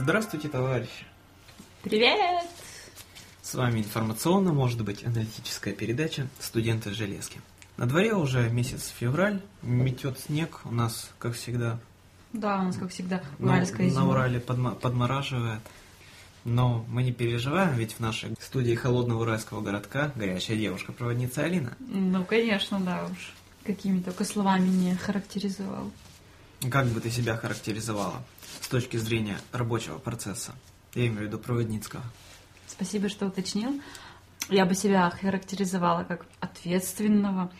Здравствуйте, товарищи! Привет! С вами информационно, может быть, аналитическая передача «Студенты железки». На дворе уже месяц февраль, метет снег у нас, как всегда. Да, у нас, как всегда, уральская зима. На Урале подмораживает. Но мы не переживаем, ведь в нашей студии холодного уральского городка горячая девушка-проводница Алина. Ну, конечно, да уж. Какими только словами не характеризовал. Как бы ты себя характеризовала с точки зрения рабочего процесса? Я имею в виду проводницкого. Спасибо, что уточнил. Я бы себя характеризовала как ответственного,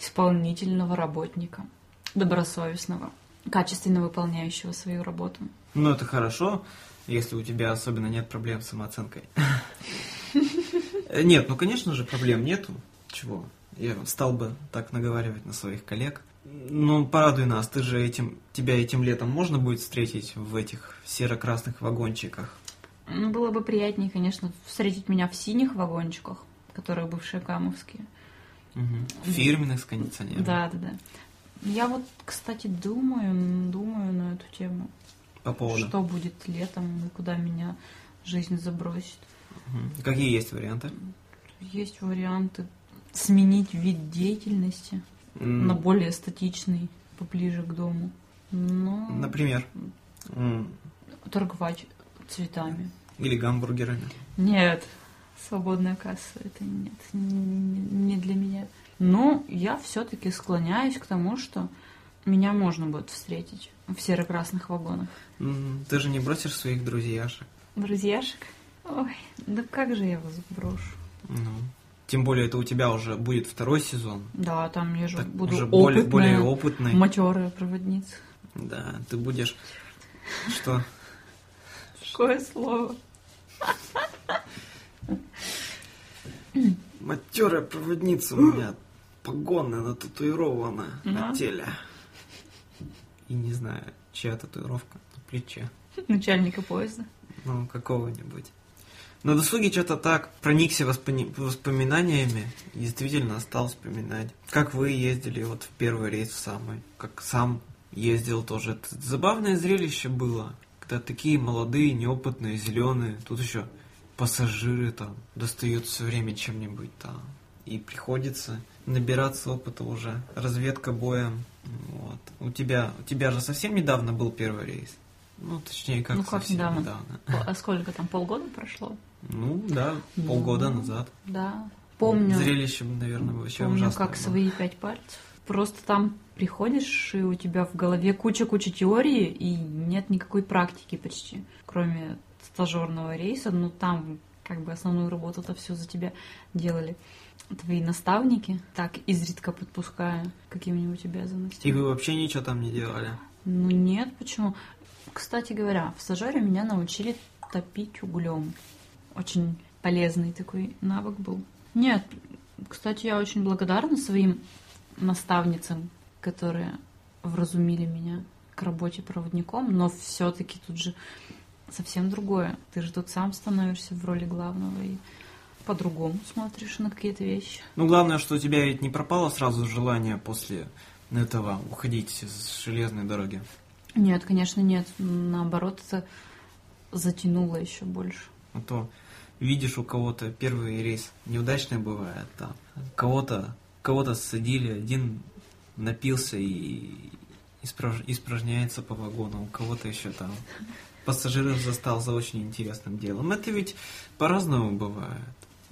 исполнительного работника, добросовестного, качественно выполняющего свою работу. Ну, это хорошо, если у тебя особенно нет проблем с самооценкой. Нет, ну, конечно же, проблем нету. Чего? Я стал бы так наговаривать на своих коллег. Ну, порадуй нас, ты же тебя этим летом можно будет встретить в этих серо-красных вагончиках? Ну, было бы приятнее, конечно, встретить меня в синих вагончиках, которые бывшие камовские. Угу. Фирменных с кондиционером. Да. Я вот, кстати, думаю на эту тему. По поводу? Что будет летом и куда меня жизнь забросит. Угу. Какие есть варианты? Есть варианты сменить вид деятельности на более статичный, поближе к дому. Но... Например? Торговать цветами. Или гамбургерами. Нет, свободная касса, это нет, не для меня. Но я все-таки склоняюсь к тому, что меня можно будет встретить в серо-красных вагонах. Ты же не бросишь своих друзьяшек? Друзьяшек? Ой, да как же я вас брошу? Ну, тем более это у тебя уже будет второй сезон. Да, там я же так буду уже более опытной. Матёрая проводница. Да, ты будешь... Что? Какое слово? Матерая проводница у меня, погонная, она татуирована на теле. И не знаю, чья татуировка на плече. Начальника поезда. Ну, какого-нибудь. На досуге что-то так проникся воспоминаниями, и действительно стал вспоминать, как вы ездили вот в первый рейс в самый, как сам ездил тоже. Это забавное зрелище было. Да, такие молодые, неопытные, зеленые. Тут еще пассажиры там достают все время чем-нибудь там. И приходится набираться опыта уже. Разведка боем. Вот. У тебя же совсем недавно был первый рейс. Ну, точнее, как недавно. А сколько там, полгода прошло? Ну, да, полгода назад. Да, помню. Зрелище, наверное, вообще ужасное. Помню, как свои 5 пальцев. Просто там приходишь, и у тебя в голове куча теории, и нет никакой практики почти, кроме стажерного рейса. Ну, там как бы основную работу-то все за тебя делали твои наставники, так изредка подпуская каким-нибудь обязанностям. И вы вообще ничего там не делали? Ну, нет, почему? Кстати говоря, в стажере меня научили топить углем. Очень полезный такой навык был. Нет, кстати, я очень благодарна своим наставницам, которые вразумили меня к работе проводником, но все-таки тут же совсем другое. Ты же тут сам становишься в роли главного и по-другому смотришь на какие-то вещи. Ну, главное, что у тебя ведь не пропало сразу желание после этого уходить с железной дороги. Нет, конечно, нет. Наоборот, это затянуло еще больше. А то видишь, у кого-то первый рейс неудачный бывает, а кого-то ссадили, один напился и испражняется по вагону, у кого-то еще там пассажиров застал за очень интересным делом. Это ведь по-разному бывает.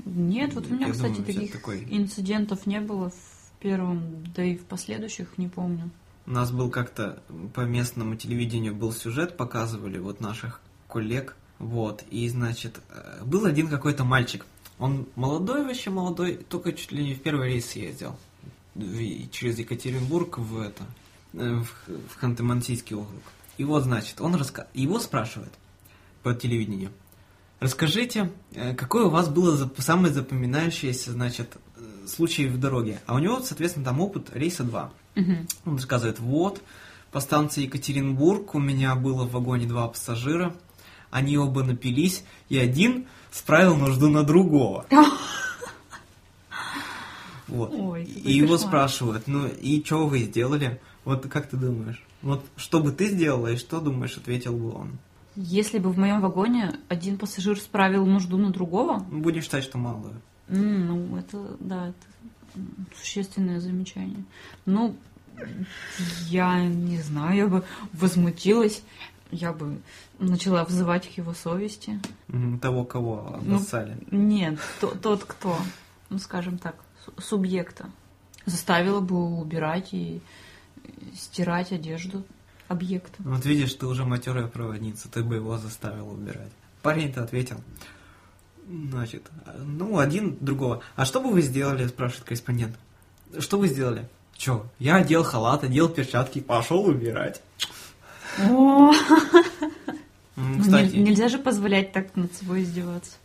Нет, вот у меня, кстати, таких инцидентов не было в первом, да и в последующих, не помню. У нас был как-то по местному телевидению был сюжет, показывали вот наших коллег, вот, и, значит, был один какой-то мальчик. Он вообще молодой, только чуть ли не в первый рейс ездил. Через Екатеринбург в Ханты-Мансийский округ. И вот, значит, его спрашивает по телевидению. Расскажите, какой у вас был самый запоминающийся, значит, случай в дороге? А у него, соответственно, там опыт рейса 2. Угу. Он рассказывает, вот, по станции Екатеринбург у меня было в вагоне 2 пассажира. Они оба напились, и один справил нужду на другого. Вот. Ой, и его спрашивают, ну и что вы сделали? Вот как ты думаешь? Вот что бы ты сделала и что, думаешь, ответил бы он? Если бы в моем вагоне один пассажир справил нужду на другого... Будем считать, что мало. Ну, это, да, это существенное замечание. Ну, я не знаю, я бы возмутилась, я бы начала взывать к его совести. Того, кого обоссали. Ну, нет, тот, кто, ну, скажем так, субъекта. Заставила бы убирать и стирать одежду объекта. Вот видишь, ты уже матерая проводница, ты бы его заставила убирать. Парень-то ответил. Значит, ну, один другого. А что бы вы сделали, спрашивает корреспондент. Что вы сделали? Чё, я одел халат, одел перчатки, пошел убирать. О, кстати. Нельзя же позволять так над собой издеваться.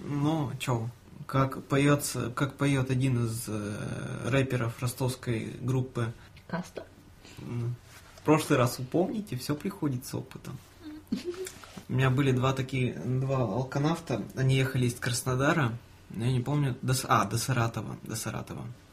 Ну, чё, как поет один из рэперов ростовской группы. Каста. В прошлый раз упомните, все приходит с опытом. У меня были два алканавта, они ехали из Краснодара, я не помню, до Саратова.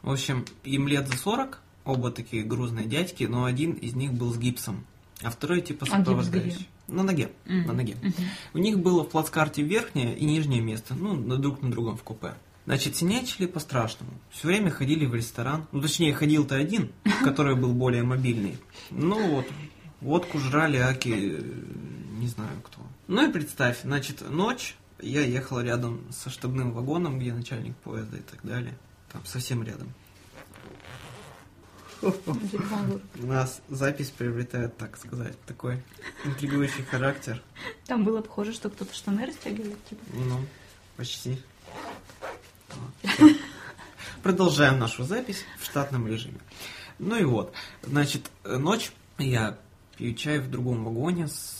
В общем, им лет за 40, оба такие грузные дядьки, но один из них был с гипсом, а второй типа сопровождающий. На ноге. Mm-hmm. У них было в плацкарте верхнее и нижнее место, ну, друг на другом в купе. Значит, синячили по-страшному. Все время ходили в ресторан, ну, точнее, ходил-то один, который был более мобильный. Ну, вот, водку жрали, аки... Не знаю кто. Ну и представь, значит, ночь, я ехал рядом со штабным вагоном, где начальник поезда и так далее. Там совсем рядом. У нас запись приобретает, так сказать, такой интригующий характер. Там было похоже, что кто-то штаны растягивает. Типа. Ну, почти. Вот. Продолжаем нашу запись в штатном режиме. Ну и вот, значит, ночь, я пью чай в другом вагоне с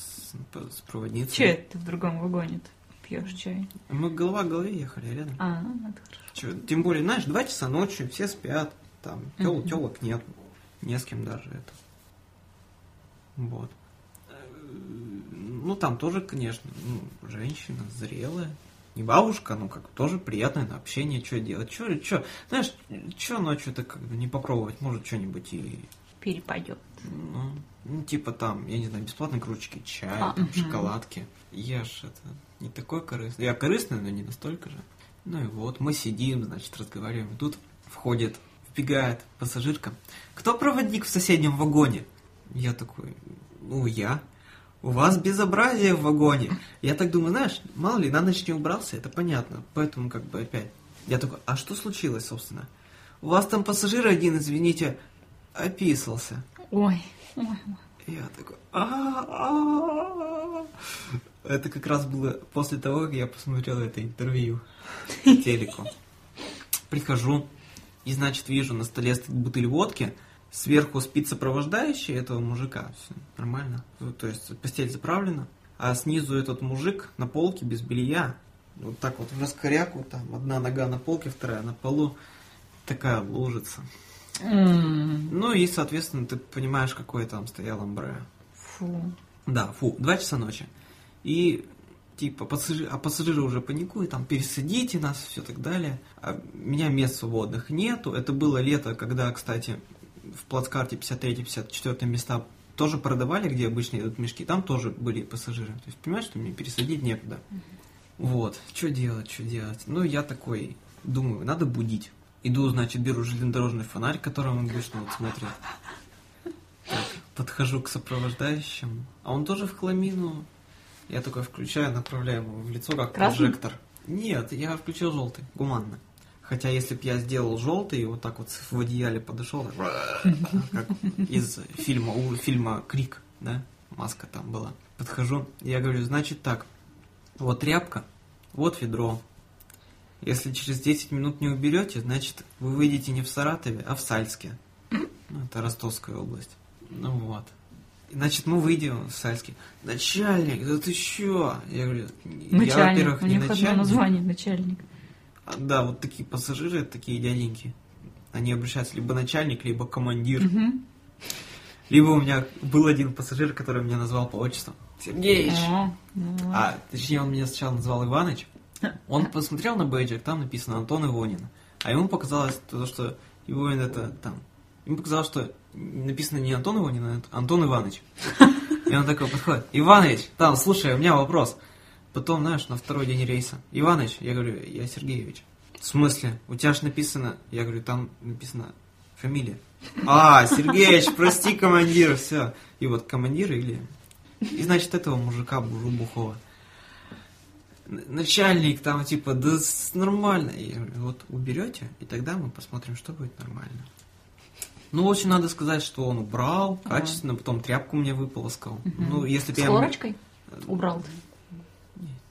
проводницей. Че это ты в другом вагоне-то пьешь чай? Мы голова к голове ехали рядом. А, это хорошо. Че, тем более, знаешь, 2 часа ночи, все спят, там, телок нет, не с кем даже это. Вот. Ну, там тоже, конечно, ну, женщина зрелая, не бабушка, ну, как тоже приятное на общение, что делать, что, знаешь, что ночью-то как бы не попробовать, может, что-нибудь и... Перепадет. Ну, типа там, я не знаю, бесплатные кружечки чая, там, шоколадки. Я ж это не такой корыстный. Я корыстный, но не настолько же. Ну и вот, мы сидим, значит, разговариваем. И тут вбегает пассажирка. Кто проводник в соседнем вагоне? Я такой, ну я. У вас безобразие в вагоне. Я так думаю, знаешь, мало ли, на ночь не убрался, это понятно. Поэтому как бы опять. Я такой, а что случилось, собственно? У вас там пассажир один, извините, описался. Ой. Я такой, Это как раз было после того, как я посмотрел это интервью по телеку. Прихожу и, значит, вижу на столе стоит бутыль водки, сверху спит сопровождающий этого мужика. Все нормально. То есть постель заправлена, а снизу этот мужик на полке без белья. Вот так вот в раскоряку, там одна нога на полке, вторая на полу. Такая лужица. Ну и, соответственно, ты понимаешь, какой там стоял амбре. Фу. Да, фу. 2 часа ночи. И, типа, пассажиры уже паникуют, там, пересадите нас, все так далее. А у меня мест свободных нету. Это было лето, когда, кстати, в плацкарте 53-54 места тоже продавали, где обычно идут мешки. Там тоже были пассажиры. То есть, понимаешь, что мне пересадить некуда. Вот. Что делать? Ну, я такой думаю, надо будить. Иду, значит, беру железнодорожный фонарь, которым обычно вот смотрю. Так, подхожу к сопровождающему. А он тоже в хламину. Я такой включаю, направляю его в лицо, как прожектор. Нет, я включил желтый, гуманно. Хотя, если б я сделал желтый и вот так вот в одеяле подошел, как из фильма «Крик», да, маска там была. Подхожу, я говорю, значит так, вот тряпка, вот ведро. Если через 10 минут не уберете, значит, вы выйдете не в Саратове, а в Сальске. Ну, это Ростовская область. Ну вот. Значит, мы выйдем в Сальске. Начальник, да ты чё? Я говорю, начальник. Я, во-первых, не начальник. У них одно название, начальник. Да, вот такие пассажиры, такие дяденьки. Они обращаются либо начальник, либо командир. Угу. Либо у меня был один пассажир, который меня назвал по отчеству. Сергеич. А, точнее, он меня сначала назвал Иваныч. Он посмотрел на бейджик, там написано Антон Ивонин. А ему показалось то, что Ивонин это там. Ему показалось, что написано не Антон Ивонин, а Антон Иванович. И он такой подходит: Иваныч, там, слушай, у меня вопрос. Потом, знаешь, на второй день рейса: Иваныч, я говорю, я Сергеевич. В смысле? У тебя же написано, я говорю, там написано фамилия. А, Сергеевич, прости, командир, все. И вот командир или... И, значит, этого мужика Бубухова. Начальник там, типа, да нормально. И вот уберете, и тогда мы посмотрим, что будет нормально. Ну, в общем, надо сказать, что он убрал качественно, потом тряпку мне выполоскал. Ну, если с корочкой убрал?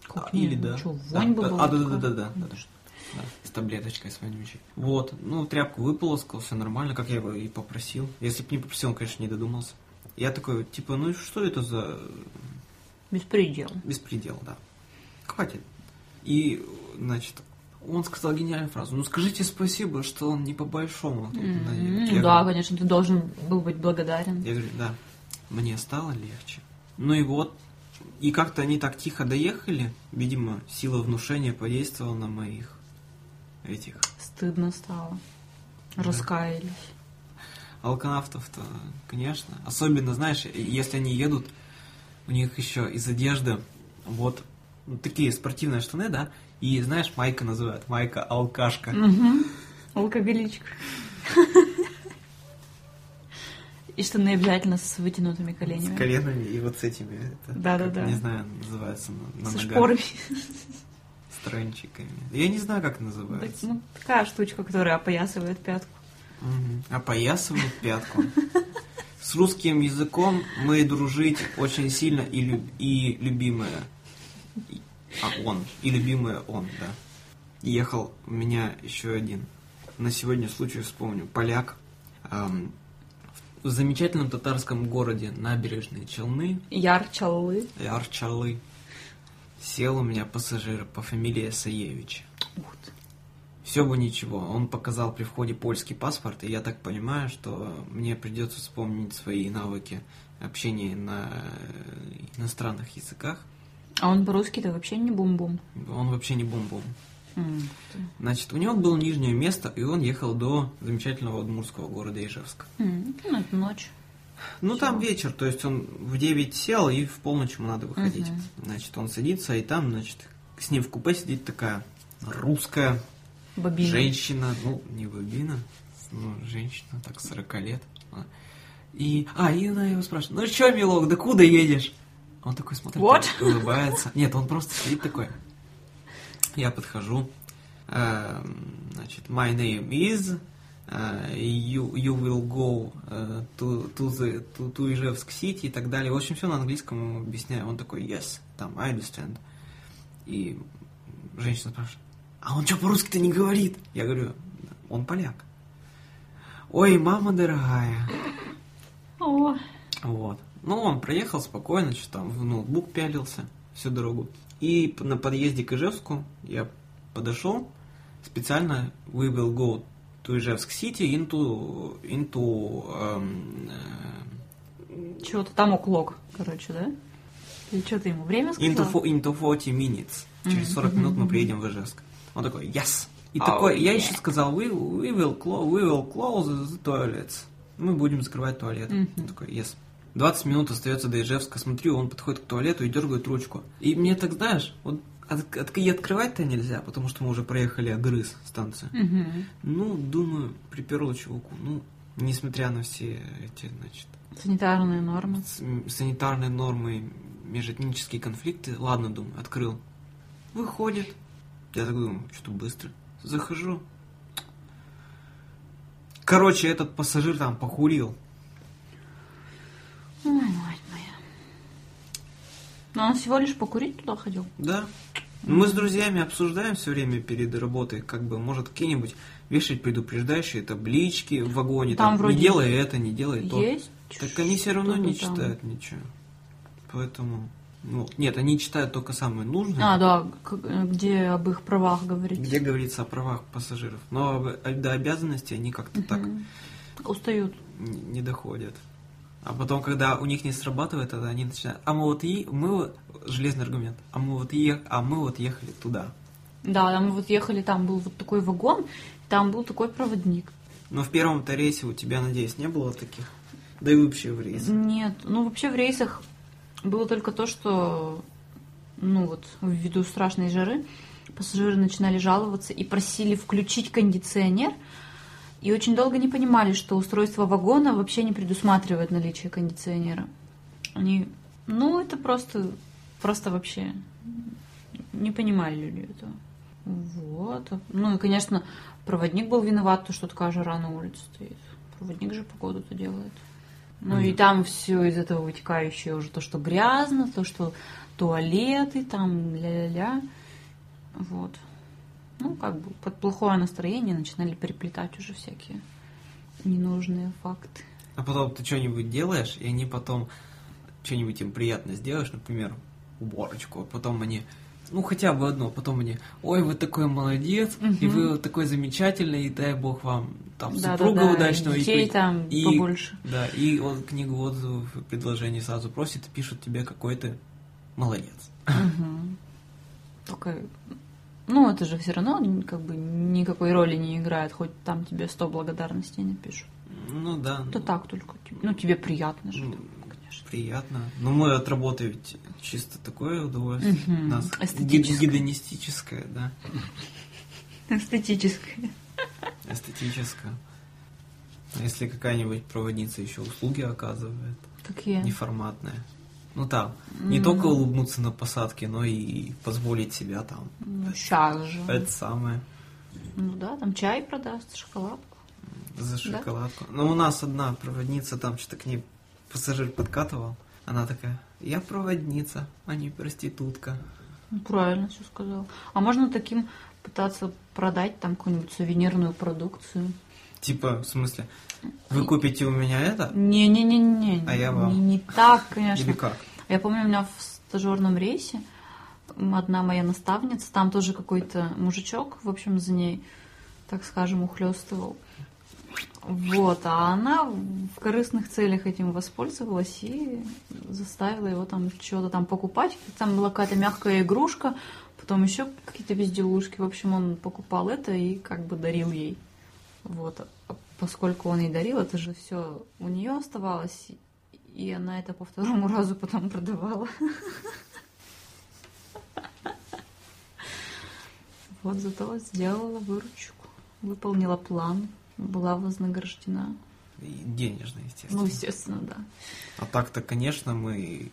Как или да. Что, вонь была? А, да-да-да. Да, с таблеточкой, с вонючей. Вот, ну, тряпку выполоскал, все нормально, как я его и попросил. Если бы не попросил, он, конечно, не додумался. Я такой, типа, ну, что это за... Беспредел. Беспредел, да. Хватит. И, значит, он сказал гениальную фразу. Ну, скажите спасибо, что он не по-большому. Да, говорю, конечно, ты должен был быть благодарен. Я говорю, да, мне стало легче. Ну и вот, и как-то они так тихо доехали. Видимо, сила внушения подействовала на моих этих. Стыдно стало. Да. Раскаялись. Алканавтов-то, конечно. Особенно, знаешь, если они едут, у них еще из одежды вот такие спортивные штаны, да? И, знаешь, майка называют. Майка-алкашка. Алкоголичка. И штаны обязательно с вытянутыми коленями. С коленами и вот с этими. Да-да-да. Не знаю, называется на ногах. С шпорами. С трончиками. Я не знаю, как называется. Ну, такая штучка, которая опоясывает пятку. Опоясывает пятку. С русским языком мы дружить очень сильно и любимые. И любимая он, да. Ехал у меня еще один. На сегодня случай вспомню. Поляк. В замечательном татарском городе Набережные Челны. Яр Чаллы. Яр Чаллы. Сел у меня пассажир по фамилии Саевич. Ух ты. Все бы ничего. Он показал при входе польский паспорт, и я так понимаю, что мне придется вспомнить свои навыки общения на иностранных языках. А он по-русски-то вообще не бум-бум? Он вообще не бум-бум. Значит, у него было нижнее место, и он ехал до замечательного удмуртского города Ижевска. Ну, это ночь. Ну, всё. Там вечер, то есть он в 9 сел, и в полночь ему надо выходить. Значит, он садится, и там, значит, с ним в купе сидит такая русская бобина. Женщина. Ну, не бобина, но женщина, так, 40 лет. И она его спрашивает: ну что, милок, да куда едешь? Он такой смотрит, улыбается. Нет, он просто сидит такой. Я подхожу. Значит, my name is you will go to Ижевск City и так далее. В общем, все на английском ему объясняю. Он такой, yes, там, I understand. И женщина спрашивает, а он что по-русски-то не говорит? Я говорю, он поляк. Ой, мама дорогая. Вот. Ну, он проехал спокойно, что там в ноутбук пялился всю дорогу. И на подъезде к Ижевску я подошел специально we will go to Ижевск City into чего-то там уклок, короче, да? Или что ты ему время сказал? Into 40 minutes. Через 40 минут мы приедем в Ижевск. Он такой, yes. И такой, я еще сказал, we will close the toilets. Мы будем закрывать туалет. Он такой, yes. 20 минут остается до Ижевска, смотрю, он подходит к туалету и дергает ручку. И мне так, знаешь, вот и открывать-то нельзя, потому что мы уже проехали Агрыз станцию. Ну, думаю, приперло чуваку. Ну, несмотря на все эти, значит... Санитарные нормы. Санитарные нормы, межэтнические конфликты. Ладно, думаю, открыл. Выходит. Я так думаю, что-то быстро. Захожу. Короче, этот пассажир там похурил. Ой, мать моя. Но он всего лишь покурить туда ходил? Да. Мы с друзьями обсуждаем все время перед работой, как бы, может, какие-нибудь вешать предупреждающие таблички в вагоне. Там вроде не делай это, не делай то. Есть? Так они все равно не читают ничего. Поэтому... Ну, нет, они читают только самые нужные. А, да, где об их правах говорится. Где говорится о правах пассажиров. Но до обязанностей они как-то так... Устают. Не доходят. А потом, когда у них не срабатывает, тогда они начинают. А мы вот железный аргумент. А мы вот ехали туда. Да, а мы вот ехали, там был вот такой вагон, там был такой проводник. Но в первом-то рейсе у тебя, надеюсь, не было таких? Да и вообще в рейсах. Нет, ну вообще в рейсах Было только то, что, ну вот, ввиду страшной жары, пассажиры начинали жаловаться и просили включить кондиционер. И очень долго не понимали, что устройство вагона вообще не предусматривает наличие кондиционера. Они, ну, это просто вообще не понимали люди этого. Вот. Ну, и, конечно, проводник был виноват, что такая жара на улице стоит. Проводник же погоду-то делает. Ну, и там все из этого вытекающее уже то, что грязно, то, что туалеты, там, ля-ля-ля. Вот. Ну, как бы под плохое настроение начинали переплетать уже всякие ненужные факты. А потом ты что-нибудь делаешь, и они потом что-нибудь им приятно сделаешь, например, уборочку, а потом они... Ну, хотя бы одно, потом они, ой, вы такой молодец, и вы такой замечательный, и дай бог вам там супруга удачного, детей там побольше. Да, и он книгу отзывов, предложений сразу просит и пишет тебе, какой ты молодец. Только, ну, это же все равно как бы никакой роли не играет, хоть там тебе 100 благодарностей напишут. Ну, да. Это так только. Ну, тебе приятно же. Приятно. Но мы от работы ведь чисто такое удовольствие. У нас гедонистическое, да. Эстетическое. А если какая-нибудь проводница еще услуги оказывает. Какие? Неформатные. Ну там, не только улыбнуться на посадке, но и позволить себя там. Ну, сейчас же. Это самое. Ну да, там чай продаст, шоколадку. За шоколадку. Да? Но у нас одна проводница, там что-то к ней пассажир подкатывал, она такая, я проводница, а не проститутка. Правильно все сказала. А можно таким пытаться продать там какую-нибудь сувенирную продукцию? Типа, в смысле, вы купите у меня это? Не-не-не-не. А я вам? Не так, конечно. Или как? Я помню, у меня в стажерном рейсе одна моя наставница, там тоже какой-то мужичок, в общем, за ней, так скажем, ухлёстывал. Вот, а она в корыстных целях этим воспользовалась и заставила его там что-то там покупать. Там была какая-то мягкая игрушка, потом еще какие-то безделушки. В общем, он покупал это и как бы дарил ей. Вот, а поскольку он ей дарил, это же все у нее оставалось, и она это по второму разу потом продавала. Вот, зато сделала выручку, выполнила план. Была вознаграждена. Денежно, естественно. Ну, естественно, да. А так-то, конечно, мы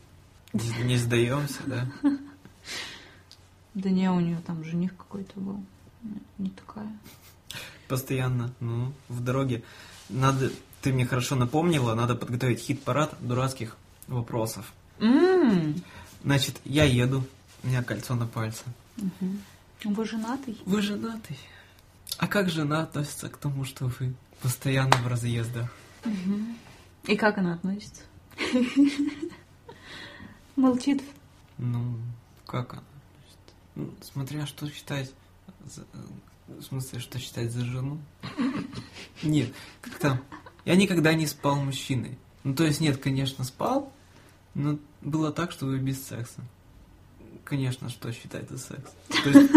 не сдаемся, да? Да не, у нее там жених какой-то был. Не такая. Постоянно. Ну, в дороге. Надо, ты мне хорошо напомнила, надо подготовить хит-парад дурацких вопросов. Значит, я еду, у меня кольцо на пальце. Вы женатый? Вы женатый. А как жена относится к тому, что вы постоянно в разъездах? И как она относится? Молчит? Ну, как она относится? Смотря что считать... В смысле, что считать за жену? Нет, как там? Я никогда не спал мужчиной. Ну, то есть, нет, конечно, спал, но было так, что вы без секса. Конечно, что считать за секс. То есть,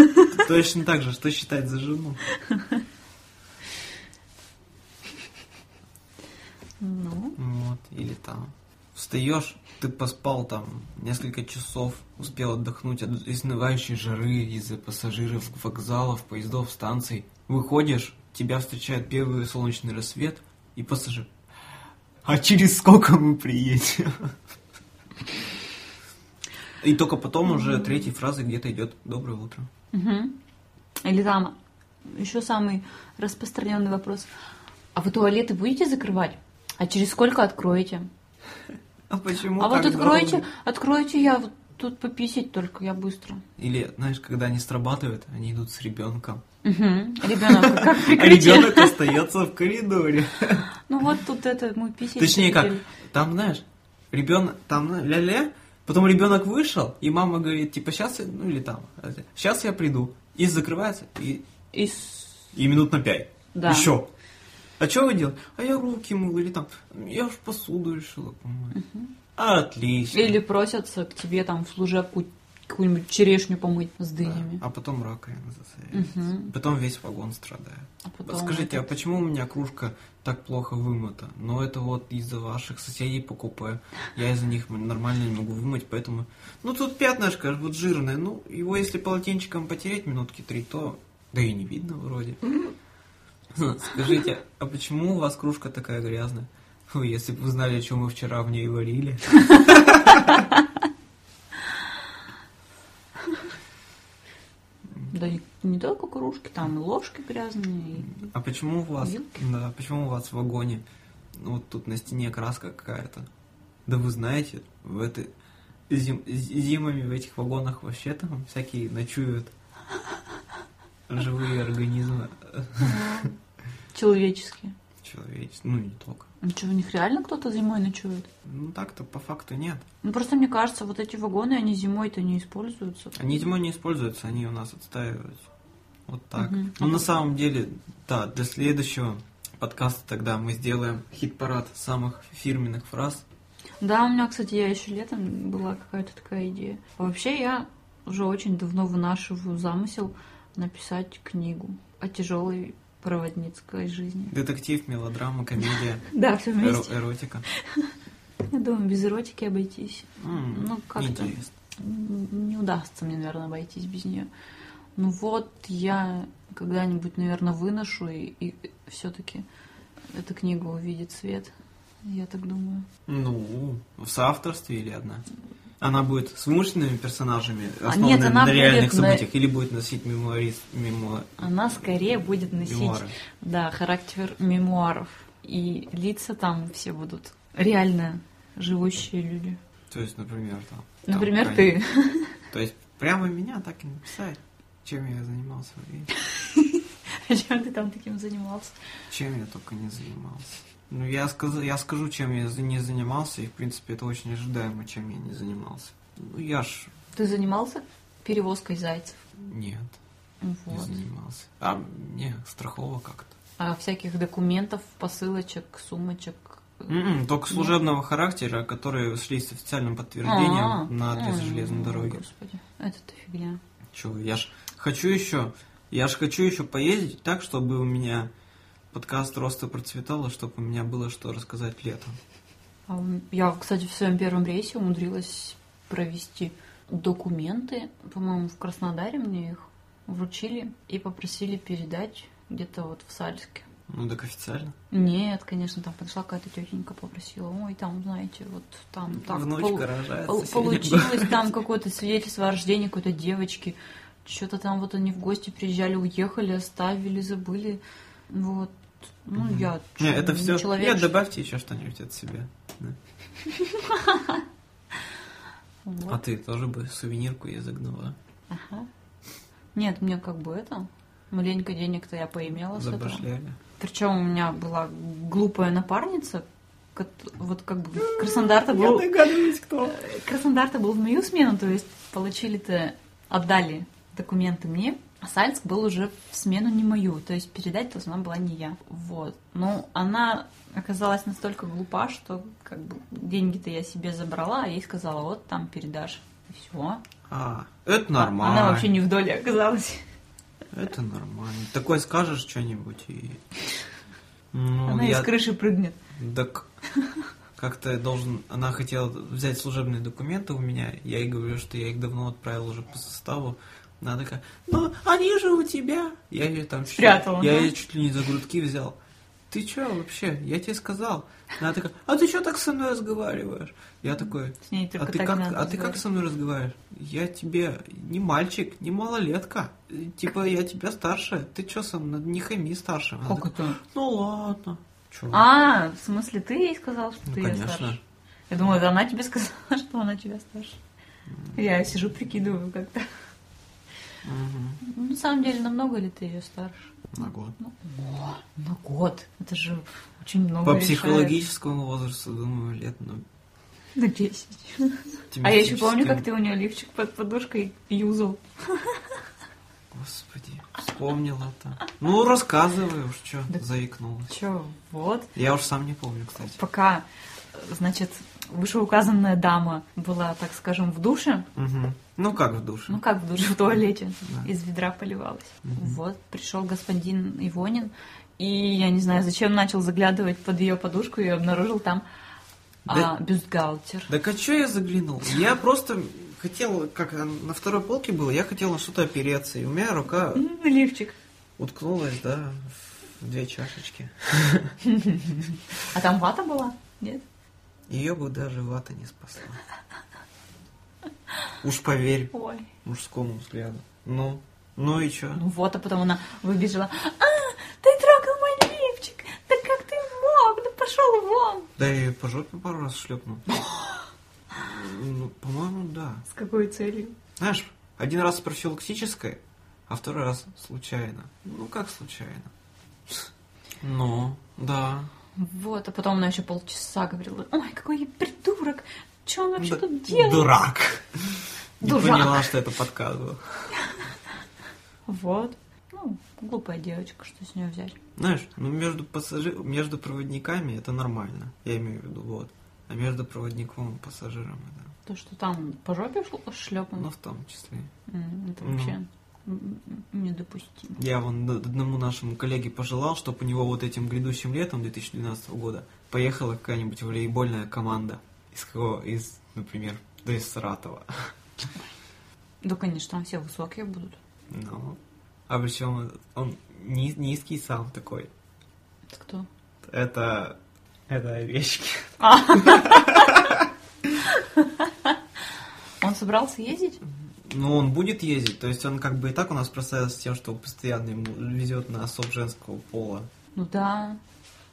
точно так же, что считать за жену. Ну. Вот, или там. Встаешь, ты поспал там несколько часов, успел отдохнуть от изнывающей жары из-за пассажиров, вокзалов, поездов, станций. Выходишь, тебя встречает первый солнечный рассвет, и пассажир. А через сколько мы приедем? И только потом уже третьей фразы где-то идет «Доброе утро». Или там еще самый распространенный вопрос. А вы туалеты будете закрывать? А через сколько откроете? А почему? А вот откройте, я вот тут пописать только, я быстро. Или, знаешь, когда они срабатывают, они идут с ребенком. Ребенок как прикрытие. А ребенок остается в коридоре. Ну вот тут это мы писать. Точнее как, там, знаешь, ребенок, там ля-ля. Потом ребенок вышел, и мама говорит, типа, сейчас, ну или там, сейчас я приду. И закрывается, и минут на 5. Да. Еще. А что вы делаете? А я руки мыл, или там, я уж посуду решила помыть. Отлично. Или просятся к тебе там в служебку, к какую-нибудь черешню помыть с дынями. Да. А потом раковина засоряется. Угу. Потом весь вагон страдает. А потом скажите, а почему у меня кружка так плохо вымыта? Но это вот из-за ваших соседей по купе. Я из-за них нормально не могу вымыть, поэтому... Ну, тут пятнышко, вот жирное. Ну, его если полотенчиком потереть минутки 3, то... Да и не видно вроде. Скажите, а почему у вас кружка такая грязная? Фу, если бы вы знали, о чем мы вчера в ней варили. Да не только кружки, там и ложки грязные. А почему у вас, да, почему у вас в вагоне вот тут на стене краска какая-то? Да вы знаете, в этой зимами в этих вагонах вообще там всякие ночуют живые организмы. Человеческие. Ну, не только. Ну, что, у них реально кто-то зимой ночует? Ну, так-то по факту нет. Ну, просто мне кажется, вот эти вагоны, они зимой-то не используются. Они зимой не используются, они у нас отстаиваются. Вот так. Угу. Ну, на самом деле, да, для следующего подкаста тогда мы сделаем хит-парад самых фирменных фраз. Да, у меня, кстати, я еще летом была какая-то такая идея. Вообще, я уже очень давно вынашиваю замысел написать книгу о тяжелой проводницкой жизни. Детектив, мелодрама, комедия. Да, все вместе. Эротика. Я думаю, без эротики обойтись. Ну, как-то не удастся мне, наверное, обойтись без нее. Ну вот, я когда-нибудь, наверное, выношу, и все-таки эта книга увидит свет. Я так думаю. Ну, в соавторстве или одна? Она будет с вымышленными персонажами, основанными на реальных событиях, или будет носить мемуары? Она скорее будет носить мемуары. Да, характер мемуаров. И лица там все будут реально живущие люди. То есть, например, там... Например, там, ты. То есть, прямо меня так и написать, чем я занимался. А чем ты там таким занимался? Чем я только не занимался. Ну, я скажу, чем я не занимался, и, в принципе, это очень ожидаемо, чем я не занимался. Ну, я ж... Ты занимался перевозкой зайцев? Нет, вот. Не занимался. А мне страхово как-то. А всяких документов, посылочек, сумочек? Только служебного характера, которые шли с официальным подтверждением на адрес железной дороги. Господи, это-то фигня. Чего, я ж хочу еще поездить так, чтобы у меня... Подкаст «Роста процветала», чтобы у меня было что рассказать летом. Я, кстати, в своем первом рейсе умудрилась провести документы. По-моему, в Краснодаре мне их вручили и попросили передать где-то вот в Сальске. Ну, так официально? Нет, конечно, там подошла какая-то тетенька, попросила. Ой, там, знаете, вот там... Внучка рожается. Получилось там какое-то свидетельство о рождении какой-то девочки. Что-то там вот они в гости приезжали, уехали, оставили, забыли. Вот. Ну, я... Нет, это все... Человек... Нет, добавьте еще что-нибудь от себя. А ты тоже бы сувенирку ей загнала. Ага. Нет, мне как бы это... Маленько денег-то я поимела с этого. Причем у меня была глупая напарница. Вот как бы Краснодар-то был... Я догадываюсь, кто. Краснодар-то был в мою смену, то есть получили-то... Отдали документы мне. А Сальск был уже в смену не мою, то есть передать в основном была не я. Вот. Но она оказалась настолько глупа, что как бы деньги-то я себе забрала, а ей сказала, вот там передашь. И все. А, это нормально. Она вообще не в доле оказалась. Это нормально. Такое скажешь что-нибудь и... Ну, она из крыши прыгнет. Так как-то я должен... Она хотела взять служебные документы у меня, я ей говорю, что я их давно отправил уже по составу. Она такая, ну, они же у тебя. Я ее там спрятала. Я ее чуть ли не за грудки взял. Ты че вообще? Я тебе сказал. Она такая, а ты че так со мной разговариваешь? Я такой, а ты как со мной разговариваешь? Я тебе не мальчик, не малолетка. Типа, я тебя старше. Ты че со мной? Не хайми старше. Она как такая, это? Ну ладно. Че? А, в смысле, ты ей сказал, что ты конечно. Ее старше? Я думала, это она тебе сказала, что она тебя старше. Я сижу, прикидываю как-то. Угу. На самом деле, на много ли ты ее старше? На год. Ну, на год. Это же очень много. По психологическому возрасту, думаю, лет на 10. А я еще помню, как ты у нее лифчик под подушкой юзал. Господи, вспомнила-то. Ну, рассказывай уж, что да заикнулась. Че, вот. Я уж сам не помню, кстати. Пока, значит, вышеуказанная дама была, так скажем, в душе. Угу. Ну, как в душе? Ну, как в душе, в туалете. Да. Из ведра поливалась. Угу. Вот, пришел господин Ивонин, и я не знаю, зачем начал заглядывать под ее подушку и обнаружил там бюстгальтер. Так а что я заглянул? Я просто хотел, как на второй полке было, я хотел на что-то опереться, и у меня рука... Лифчик. Уткнулась, да, в две чашечки. А там вата была? Нет? Ее бы даже вата не спасла. Уж поверь. Ой. Мужскому взгляду. Ну и чё? Ну вот, а потом она выбежала. Ты трогал мой лифчик! Да как ты мог? Да пошел вон! Да я её по жопе пару раз шлепнул. Ну, по-моему, да. С какой целью? Знаешь, один раз профилактическое, а второй раз случайно. Ну, как случайно? Ну, да. Вот, а потом она еще полчаса говорила, ой, какой я придурок, что он вообще тут делает? Дурак. Не поняла, что это подкаст был. Вот. Ну, глупая девочка, что с нее взять? Знаешь, ну между проводниками это нормально, я имею в виду, вот. А между проводником и пассажиром это... То, что там по жопе шлепан? Ну, в том числе. Это вообще... недопустимо. Я вон одному нашему коллеге пожелал, чтобы у него вот этим грядущим летом 2012 года поехала какая-нибудь волейбольная команда из, например, из Саратова. Да, конечно, там все высокие будут. Ну, а причем он низкий сам такой. Это кто? Это овечки. Он собрался ездить? Ну, он будет ездить, то есть он как бы и так у нас прославился тем, что постоянно ему везет на особ женского пола. Ну да,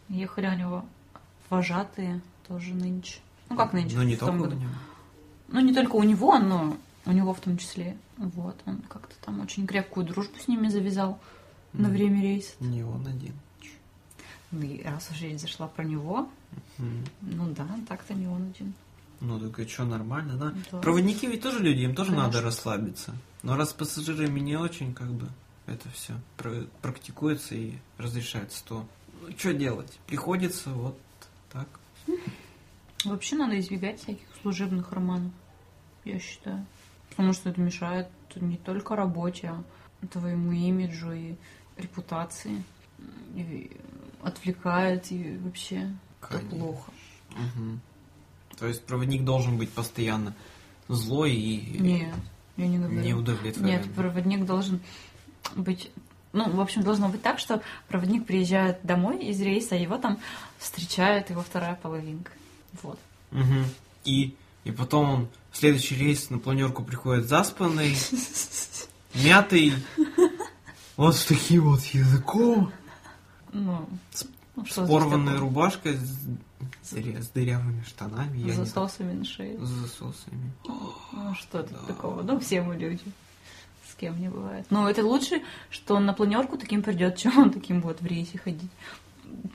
ехали у него вожатые тоже нынче. Ну как нынче? Ну не только у него. Ну не только у него, но у него в том числе. Вот, он как-то там очень крепкую дружбу с ними завязал на время рейса. Не он один. Ну и раз уж речь зашла про него, ну да, так-то не он один. Ну, так и что, нормально, да? Да? Проводники ведь тоже люди, им тоже конечно. Надо расслабиться. Но раз с пассажирами не очень, как бы, это все практикуется и разрешается, то ну, что делать? Приходится вот так. Вообще надо избегать всяких служебных романов, я считаю. Потому что это мешает не только работе, а твоему имиджу и репутации. И отвлекает, и вообще конечно. Это плохо. Угу. То есть проводник должен быть постоянно злой и неудовлетворенный. Нет, проводник должен быть... Ну, в общем, должно быть так, что проводник приезжает домой из рейса, а его там встречает его вторая половинка. Вот. Угу. И потом он в следующий рейс на планерку приходит заспанный, мятый, вот с таким вот языком, с порванной рубашкой... С дырявыми штанами. С засосами на шее. С засосами. Ну, что тут такого? Ну, все мы люди. С кем не бывает. Но это лучше, что он на планерку таким придет, чем он таким будет в рейсе ходить.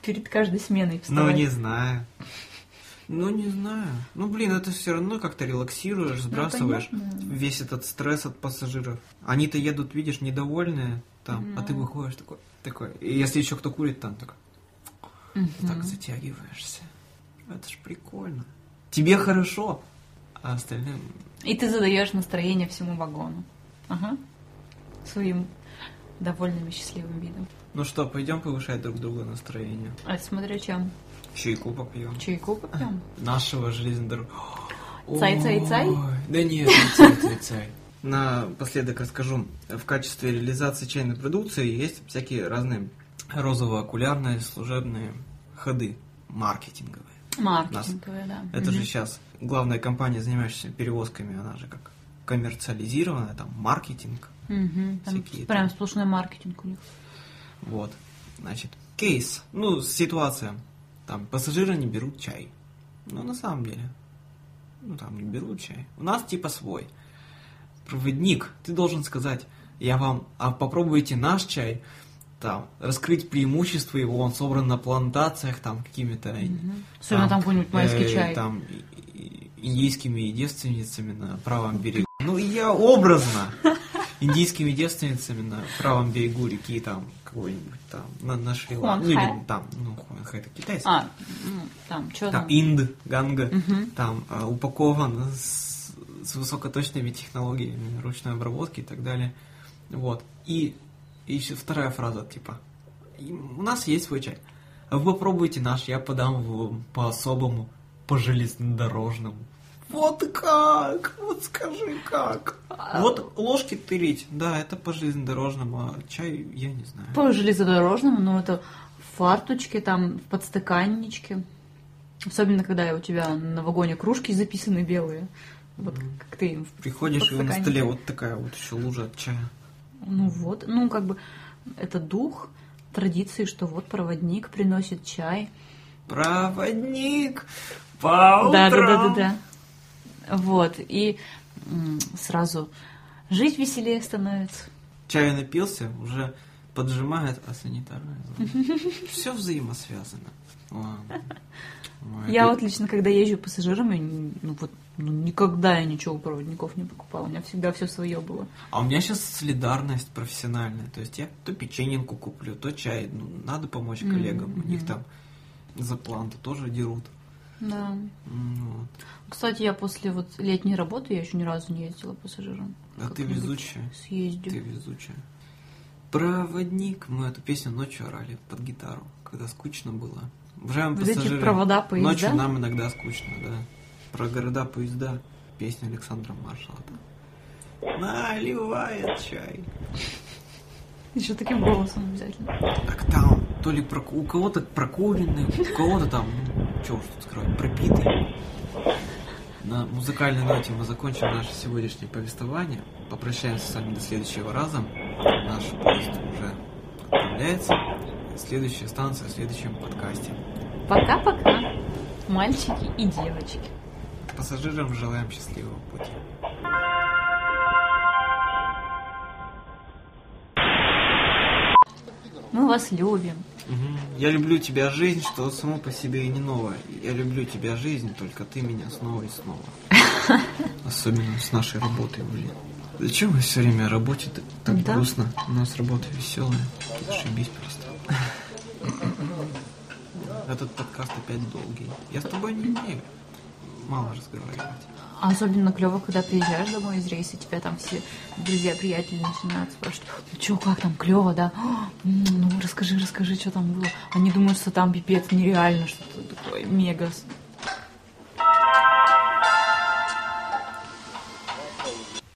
Перед каждой сменой вставать. Ну, не знаю. Ну, блин, это все равно как-то релаксируешь, сбрасываешь весь этот стресс от пассажиров. Они-то едут, видишь, недовольные там, а ты выходишь такой. И если еще кто курит там, такой. Так затягиваешься. Это ж прикольно. Тебе хорошо, а остальным... И ты задаешь настроение всему вагону. Ага. Своим довольным и счастливым видом. Ну что, пойдем повышать друг другу настроение. А смотря чем. Чайку попьем. Нашего железнодорожного. Цай-цай-цай? Да нет, цай-цай-цай. Напоследок расскажу. В качестве реализации чайной продукции есть всякие разные розово-окулярные служебные ходы маркетинговые. Да. Это же сейчас главная компания, занимающаяся перевозками, она же как коммерциализированная, там маркетинг. Там прям сплошной маркетинг у них. Вот, значит, кейс, ну, ситуация, там пассажиры не берут чай. Ну, на самом деле, там не берут чай. У нас типа свой. Проводник, ты должен сказать, попробуйте наш чай, там, раскрыть преимущество его, он собран на плантациях, там, какими-то... Особенно там какой-нибудь майский чай. Там, индийскими девственницами на правом берегу. Ну, я образно. индийскими девственницами на правом берегу реки, там, какой-нибудь там, на Шри-Ланке. Ну, или там, ну, Хуанхай, это китайский. А, там, что там? Инд, Ганга, там упакован с высокоточными технологиями ручной обработки и так далее. Вот. И еще вторая фраза, типа, у нас есть свой чай. А вы попробуйте наш, я подам вам по-особому, по-железнодорожному. Вот как? Вот скажи как? Вот ложки тырить, да, это по-железнодорожному, а чай, я не знаю. По-железнодорожному, но это в фарточке, там, в подстаканничке. Особенно, когда у тебя на вагоне кружки записаны белые. Вот как ты им в приходишь, и на столе вот такая вот еще лужа от чая. Ну вот, ну как бы это дух традиции, что вот проводник приносит чай. Проводник по утрам. Да. Вот, и сразу жить веселее становится. Чаю напился, уже поджимает, а санитарная зона. Все взаимосвязано. Ладно. Я вот лично, когда езжу пассажирами, никогда я ничего у проводников не покупала. У меня всегда все свое было. А у меня сейчас солидарность профессиональная. То есть я то печеньку куплю, то чай. Ну, надо помочь коллегам. У них там за план-то тоже дерут. Да. Вот. Кстати, я после летней работы я еще ни разу не ездила пассажиром. А ты везучая. Съездю. Ты везучая. Проводник. Мы эту песню ночью орали под гитару, когда скучно было. Уважаемые пассажиры, провода, поезда? Ночью нам иногда скучно, да. Про города, поезда, песня Александра Маршала. Да. Наливает чай. Еще таким голосом обязательно. Так там, то ли у кого-то прокуренный, у кого-то там, чего уж тут скрывать, пропитый. На музыкальной ноте мы закончим наше сегодняшнее повествование. Попрощаемся с вами до следующего раза. Наш поезд уже отправляется. Следующая станция в следующем подкасте. Пока-пока, мальчики и девочки. Пассажирам желаем счастливого пути. Мы вас любим. Я люблю тебя, жизнь, что само по себе и не новое. Я люблю тебя, жизнь, только ты меня снова и снова. Особенно с нашей работой, блин. Зачем мы все время о работе так грустно? У нас работа веселая. Тут шибись просто. Этот подкаст опять долгий. Я с тобой не умею мало разговаривать. А особенно клево, когда приезжаешь домой из рейса, тебя там все друзья, приятели начинают спрашивать: ну что, как там, клево, да? Ну расскажи, что там было. Они думают, что там пипец нереально, что-то такое мега